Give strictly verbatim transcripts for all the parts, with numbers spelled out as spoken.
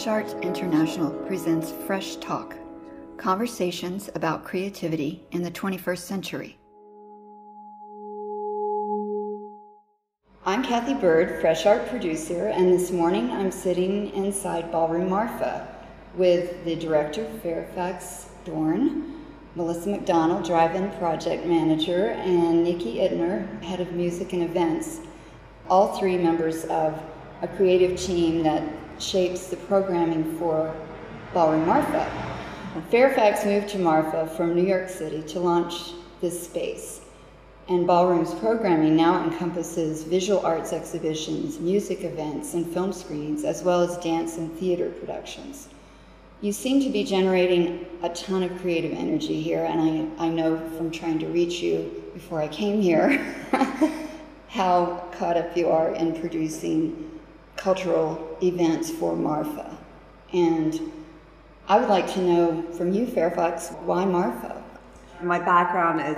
Fresh Art International presents Fresh Talk, conversations about creativity in the twenty-first century. I'm Kathy Bird, Fresh Art producer, and this morning I'm sitting inside Ballroom Marfa with the director, Fairfax Dorn, Melissa McDonald, Drive-In Project Manager, and Nikki Ittner, Head of Music and Events, all three members of a creative team that shapes the programming for Ballroom Marfa. Fairfax moved to Marfa from New York City to launch this space, and Ballroom's programming now encompasses visual arts exhibitions, music events, and film screens, as well as dance and theater productions. You seem to be generating a ton of creative energy here, and I, I know from trying to reach you before I came here how caught up you are in producing cultural events for Marfa. And I would like to know from you, Fairfax, why Marfa? My background is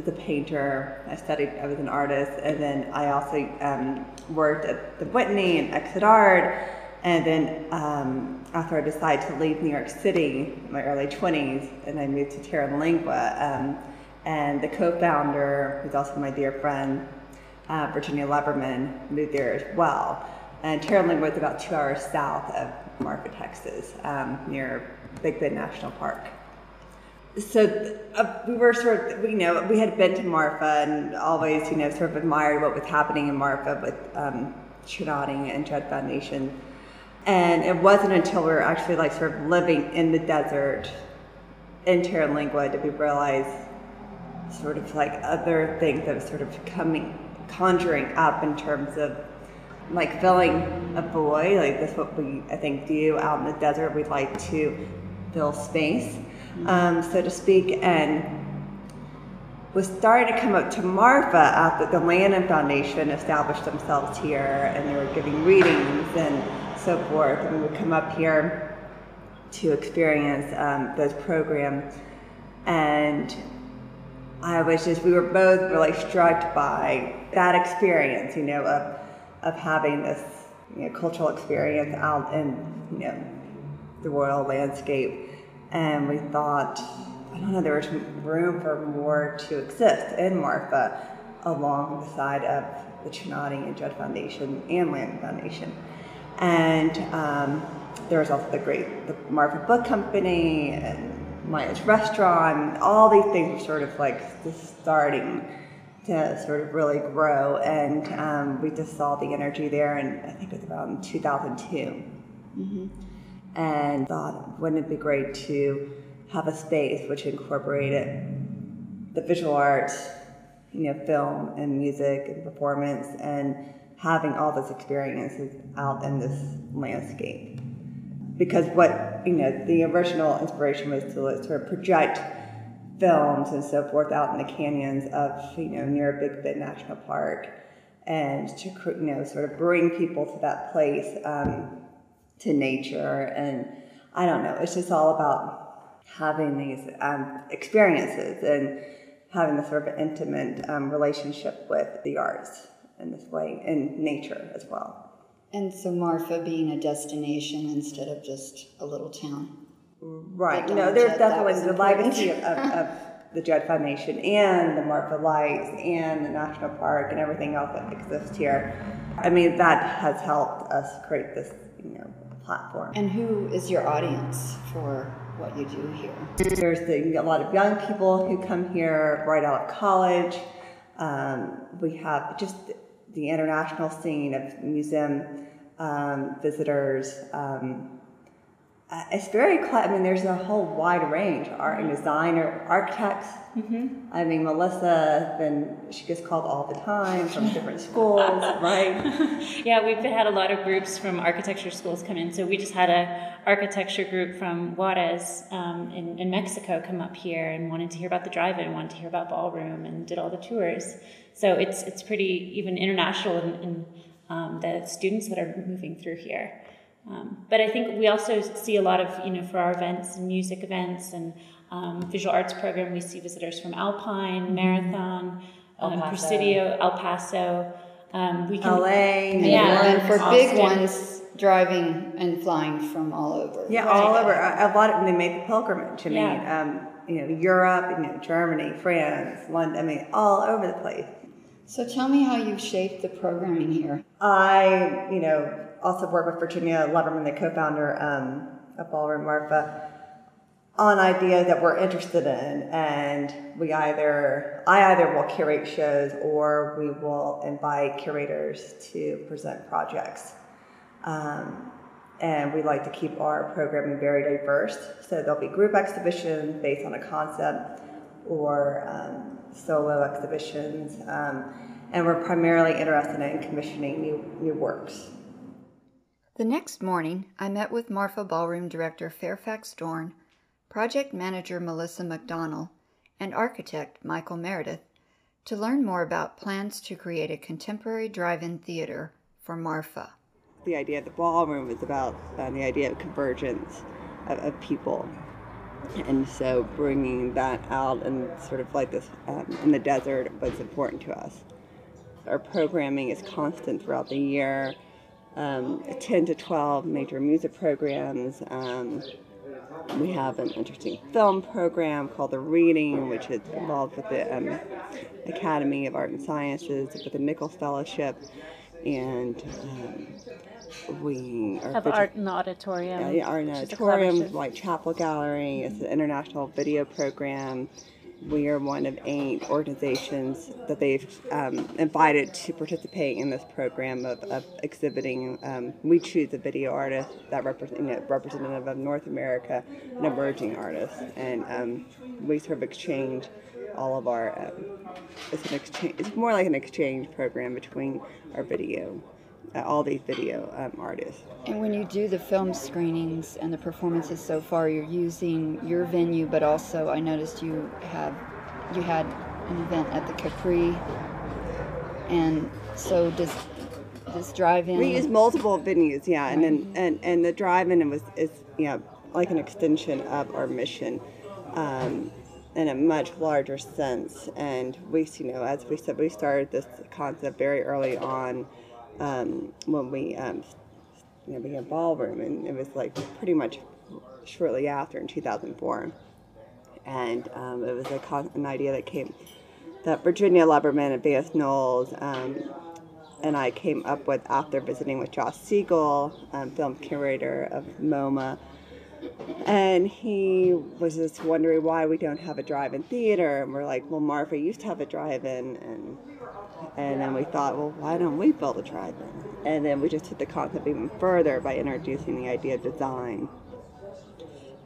as a painter. I studied, I was an artist, and then I also um, worked at the Whitney and Exit Art, and then um, after I decided to leave New York City in my early twenties, and I moved to Terralingua, um, and the co-founder, who's also my dear friend, uh, Virginia Lebermann, moved there as well. And Terralingua is about two hours south of Marfa, Texas, um, near Big Bend National Park. So uh, we were sort of, you know, we had been to Marfa and always, you know, sort of admired what was happening in Marfa with um, Chinati and Judd Foundation. And it wasn't until we were actually like sort of living in the desert in Terralingua did we realize sort of like other things that was sort of coming, conjuring up in terms of like filling a void. Like that's what we, I think, do out in the desert. We'd like to fill space, mm-hmm. um, so to speak. And was starting to come up to Marfa after the Lannan Foundation established themselves here, and they were giving readings and so forth. And we would come up here to experience um, those programs. And I was just, we were both really struck by that experience, you know, of of having this, you know, cultural experience out in, you know, the royal landscape. And we thought, I don't know, there was room for more to exist in Marfa along the side of the Chinati and Judd Foundation and Lannan Foundation. And um, there was also the great the Marfa Book Company and Maya's Restaurant. All these things were sort of like just starting to sort of really grow, and um, we just saw the energy there, and I think it was around two thousand two, mm-hmm. and thought, wouldn't it be great to have a space which incorporated the visual arts, you know, film and music and performance, and having all those experiences out in this landscape? Because what, you know, the original inspiration was to sort of project films and so forth out in the canyons of, you know, near Big Bend National Park, and to, you know, sort of bring people to that place, um, to nature. And I don't know, it's just all about having these um, experiences and having this sort of intimate um, relationship with the arts in this way, and nature as well. And so Marfa being a destination instead of just a little town. Right, you know, there's definitely the legacy of, of, of the Judd Foundation and the Marfa Lights and the National Park and everything else that exists here. I mean, that has helped us create this, you know, platform. And who is your audience for what you do here? There's the, a lot of young people who come here right out of college. Um, we have just the international scene of museum um, visitors. Um, Uh, it's very, cl- I mean, there's a whole wide range, art and designer, architects. Mm-hmm. I mean, Melissa, then she gets called all the time from different schools, right? Yeah, we've had a lot of groups from architecture schools come in. So we just had a architecture group from Juarez um, in, in Mexico come up here and wanted to hear about the drive-in, wanted to hear about ballroom, and did all the tours. So it's it's pretty even international in, in um, the students that are moving through here. Um, but I think we also see a lot of, you know, for our events and music events and um, visual arts program, we see visitors from Alpine, Marathon, El um, Presidio, El Paso, Um, we can, L A, and yeah, and for Austin. Big ones, driving and flying from all over. Yeah, right. all over. A, a lot of they make a pilgrimage. I mean, yeah. um, you know, Europe, you know, Germany, France, London. I mean, all over the place. So tell me how you've shaped the programming here. I, you know, also work with Virginia Lebermann, the co-founder um, of Ballroom Marfa, on ideas that we're interested in, and we either I either will curate shows or we will invite curators to present projects. Um, and we like to keep our programming very diverse. So there'll be group exhibitions based on a concept or um, solo exhibitions. Um, and we're primarily interested in commissioning new, new works. The next morning, I met with Marfa Ballroom Director Fairfax Dorn, Project Manager Melissa McDonnell, and Architect Michael Meredith to learn more about plans to create a contemporary drive-in theater for Marfa. The idea of the ballroom is about uh, the idea of convergence of, of people, and so bringing that out and sort of like this um, in the desert was important to us. Our programming is constant throughout the year, um, ten to twelve major music programs. Um, we have an interesting film program called The Reading, which is involved with the um, Academy of Art and Sciences, with the Nichols Fellowship. And um, we are have Virgi- Art and Auditorium. Yeah, yeah, Art and Auditorium, White Chapel Gallery. It's an international video program. We are one of eight organizations that they've um, invited to participate in this program of, of exhibiting. Um, we choose a video artist that represent, you know, representative of North America, an emerging artist, and um, we sort of exchange all of our. Um, it's an exchange. It's more like an exchange program between our video. Uh, all these video um, artists. And when you do the film screenings and the performances so far, you're using your venue, but also I noticed you have you had an event at the Capri, and so does this drive-in? We use multiple venues, yeah, and then and, and the drive-in was is you know like an extension of our mission. Um, in a much larger sense, and we you know as we said we started this concept very early on. Um, when we, um, you know, we had Ballroom, and it was like pretty much shortly after in two thousand four, and um, it was a con- an idea that came that Virginia Lebermann and B S Knowles um, and I came up with after visiting with Josh Siegel, um, film curator of MoMA, and he was just wondering why we don't have a drive-in theater, and we're like, well, Marfa used to have a drive-in, and And then we thought, well, why don't we build a drive-in? And then we just took the concept even further by introducing the idea of design.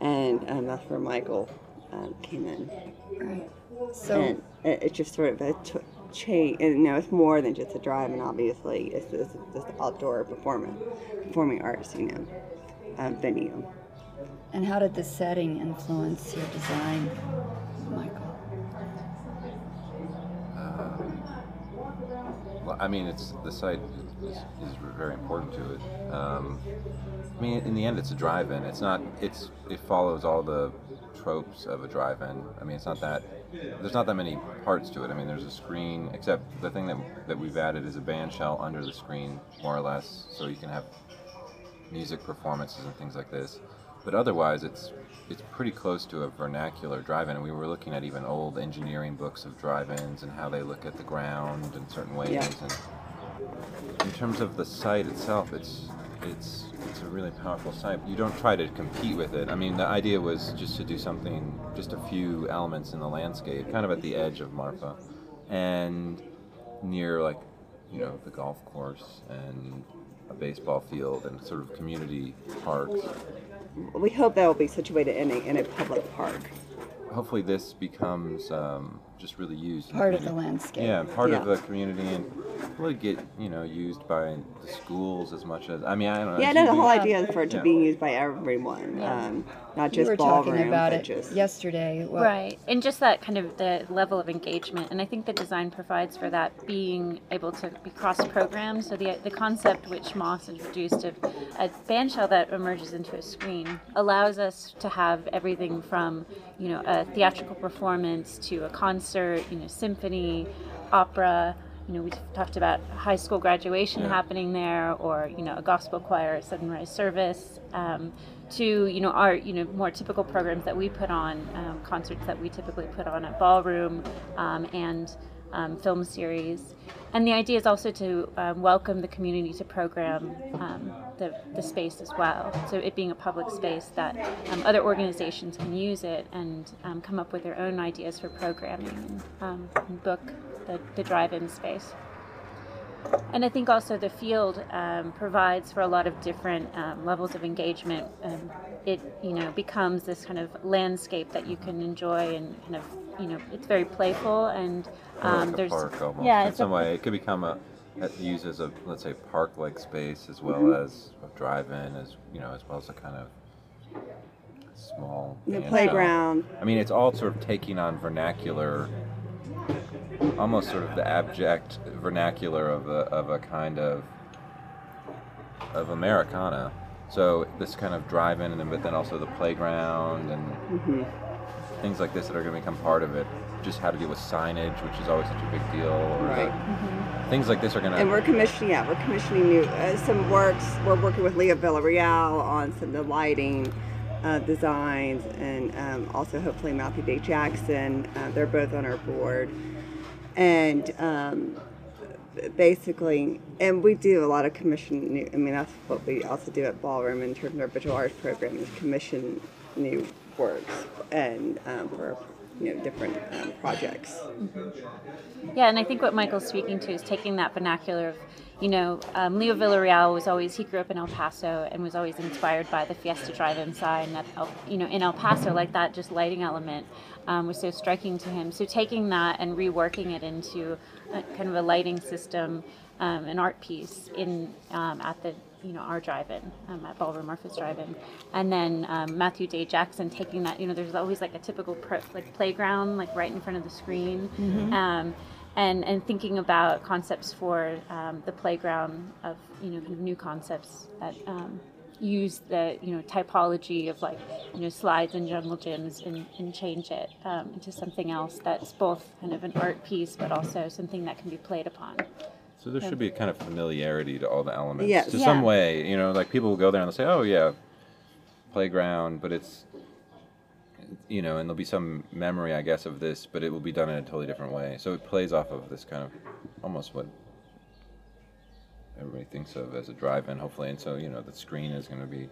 And um, that's where Michael um, came in. Right. So and it, it just sort of a t- change. And you know, it's more than just a drive-in. Obviously, it's just outdoor performing, performing arts, you know, um, venue. And how did the setting influence your design, Michael? Well, I mean, it's the site is, is very important to it. Um, I mean, in the end, it's a drive-in. It's not. It's it follows all the tropes of a drive-in. I mean, it's not that. There's not that many parts to it. I mean, there's a screen, except the thing that that we've added is a band shell under the screen, more or less, so you can have music performances and things like this. But otherwise, it's it's pretty close to a vernacular drive-in. And we were looking at even old engineering books of drive-ins and how they look at the ground in certain ways. Yeah. And in terms of the site itself, it's it's it's a really powerful site. You don't try to compete with it. I mean, the idea was just to do something, just a few elements in the landscape, kind of at the edge of Marfa, and near like you know the golf course and a baseball field and sort of community parks. We hope that will be situated in a, in a public park. Hopefully this becomes um, just really used. Part of the landscape. Yeah, part yeah. of the community, and really get, you know, used by the schools as much as, I mean, I don't know. Yeah, I know the whole idea is for it to yeah. be used by everyone, yeah. um, not just Ballroom. We were talking about it just, yesterday. Well, right, and just that kind of the level of engagement, and I think the design provides for that being able to be cross-programmed, so the the concept which Moss introduced of a bandshell that emerges into a screen allows us to have everything from, you know, a theatrical performance to a concert, you know, symphony, opera, you know, we talked about high school graduation yeah. happening there, or, you know, a gospel choir, a sunrise service, um, to, you know, our, you know, more typical programs that we put on, um, concerts that we typically put on at Ballroom, um, and um, film series. And the idea is also to um, welcome the community to program um, the, the space as well. So it being a public space that um, other organizations can use it and um, come up with their own ideas for programming, um, and book the, the drive-in space. And I think also the field um, provides for a lot of different um, levels of engagement. Um, it, you know, becomes this kind of landscape that you can enjoy, and kind of, you know, it's very playful, and um, it's there's park almost. Yeah, in it's some a, way it could become a used as a, let's say, park-like space, as well mm-hmm. as a drive-in, as you know, as well as a kind of small the playground. Show. I mean, it's all sort of taking on vernacular. Almost sort of the abject vernacular of a, of a kind of of Americana. So this kind of drive-in, and but then also the playground and mm-hmm. things like this that are going to become part of it. Just how to deal with signage, which is always such a big deal. Or right. The, mm-hmm. things like this are going to. And we're commissioning. Yeah, we're commissioning new uh, some works. We're working with Leo Villarreal on some of the lighting. Uh, designs, and um, also hopefully Matthew Day Jackson. Uh, they're both on our board, and um, basically, and we do a lot of commission new, I mean, that's what we also do at Ballroom in terms of our visual arts program, is commission new works and um, for you know, different um, projects. Mm-hmm. Yeah, and I think what Michael's speaking to is taking that vernacular of, you know, um, Leo Villarreal was always, he grew up in El Paso and was always inspired by the Fiesta Drive-In sign that, El, you know, in El Paso, like that just lighting element um, was so striking to him. So taking that and reworking it into a, kind of a lighting system, um, an art piece in um, at the, you know, our drive-in, um, at Ballroom Marfa's drive-in. And then um, Matthew Day Jackson taking that, you know, there's always like a typical pro, like playground, like right in front of the screen. Mm-hmm. Um, And and thinking about concepts for um, the playground of, you know, kind of new concepts that um, use the, you know, typology of like, you know, slides and jungle gyms, and, and change it um, into something else that's both kind of an art piece but also something that can be played upon. So there so, should be a kind of familiarity to all the elements. Yes. To yeah. some way, you know, like people will go there and they'll say, oh yeah, playground, but it's, you know, and there'll be some memory, I guess, of this, but it will be done in a totally different way. So it plays off of this kind of almost what everybody thinks of as a drive-in, hopefully. And so, you know, the screen is going to be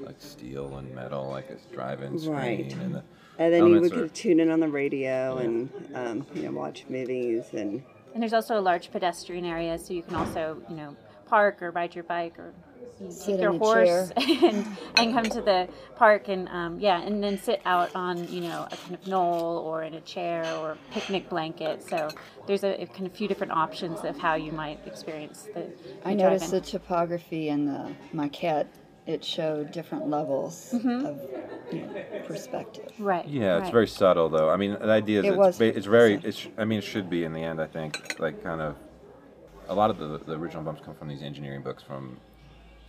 like steel and metal, like it's drive-in screen. Right. And, the and then you would are, tune in on the radio yeah. and, um, you know, watch movies. And and there's also a large pedestrian area, so you can also, you know, park or ride your bike or... Sit your horse and, and come to the park and um, yeah, and then sit out on, you know, a kind of knoll or in a chair or picnic blanket. So there's a, a kind of few different options of how you might experience the. the I noticed the topography and the maquette. It showed different levels mm-hmm. of, you know, perspective. Right. Yeah, it's right. very subtle though. I mean, the idea is it it's, ba- it's very. It's. I mean, it should be in the end. I think like kind of a lot of the the original bumps come from these engineering books from.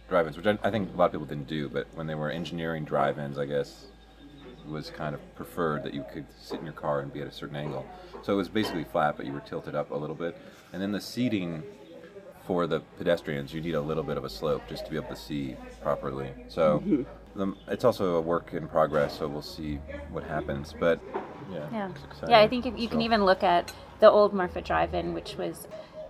Drive-ins, which I, I think a lot of people didn't do, but when they were engineering drive-ins, I guess, was kind of preferred that you could sit in your car and be at a certain angle. So it was basically flat, but you were tilted up a little bit. And then the seating for the pedestrians, you need a little bit of a slope just to be able to see properly. So mm-hmm. the, it's also a work in progress, so we'll see what happens. But yeah, yeah, it's exciting. Yeah, I think if you so. can even look at the old Marfa Drive-In, which was...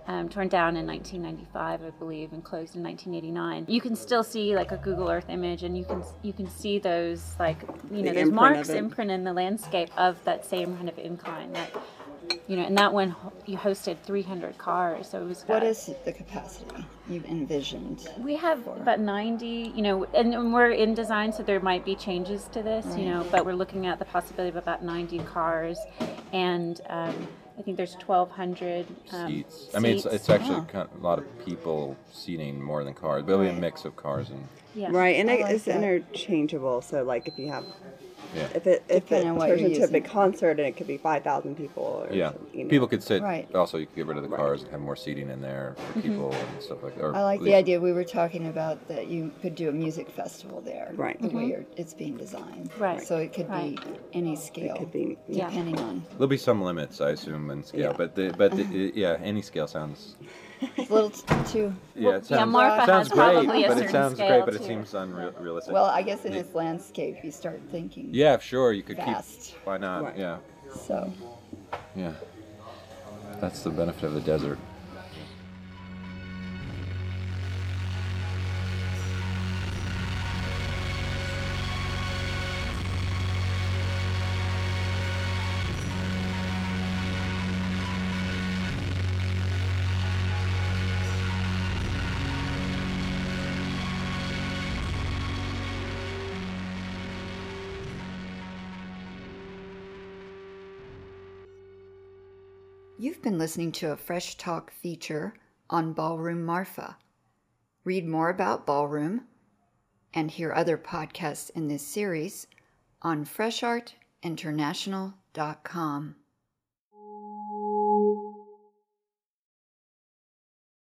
Um, torn down in nineteen ninety-five, I believe, and closed in nineteen eighty-nine. You can still see like a Google Earth image, and you can you can see those like you know those marks imprint in the landscape of that same kind of incline. That you know, and that one you hosted three hundred cars, so it was. What is the capacity you've envisioned? We have for? about ninety, you know, and, and we're in design, so there might be changes to this, right. you know, but we're looking at the possibility of about ninety cars, and. Um, I think there's twelve hundred um, seats. seats. I mean, it's, it's actually yeah. kind of a lot of people seating more than cars, but it'll be a mix of cars and yeah, right. And I I, like it's that. interchangeable. So, like, if you have Yeah. If it if it turns into a big concert and it could be five thousand people. Or yeah, you know. People could sit. Right. Also, you could get rid of the cars right. and have more seating in there for people mm-hmm. and stuff like that. Or I like the idea we were talking about that you could do a music festival there. Right. The mm-hmm. way you're, it's being designed. Right. So it could right. be any scale. It could be depending yeah. on. There'll be some limits, I assume, in scale, yeah. but the, but the, yeah, any scale sounds. It's a little t- too. Yeah, well, it sounds, yeah, Marfa sounds has great, probably a but it sounds scale great, but too. It seems unrealistic. Well, I guess in this yeah. landscape, you start thinking. Yeah, sure, you could fast. Keep. Why not? Right. Yeah. So. Yeah. That's the benefit of the desert. You've been listening to a Fresh Talk feature on Ballroom Marfa. Read more about Ballroom and hear other podcasts in this series on fresh art international dot com.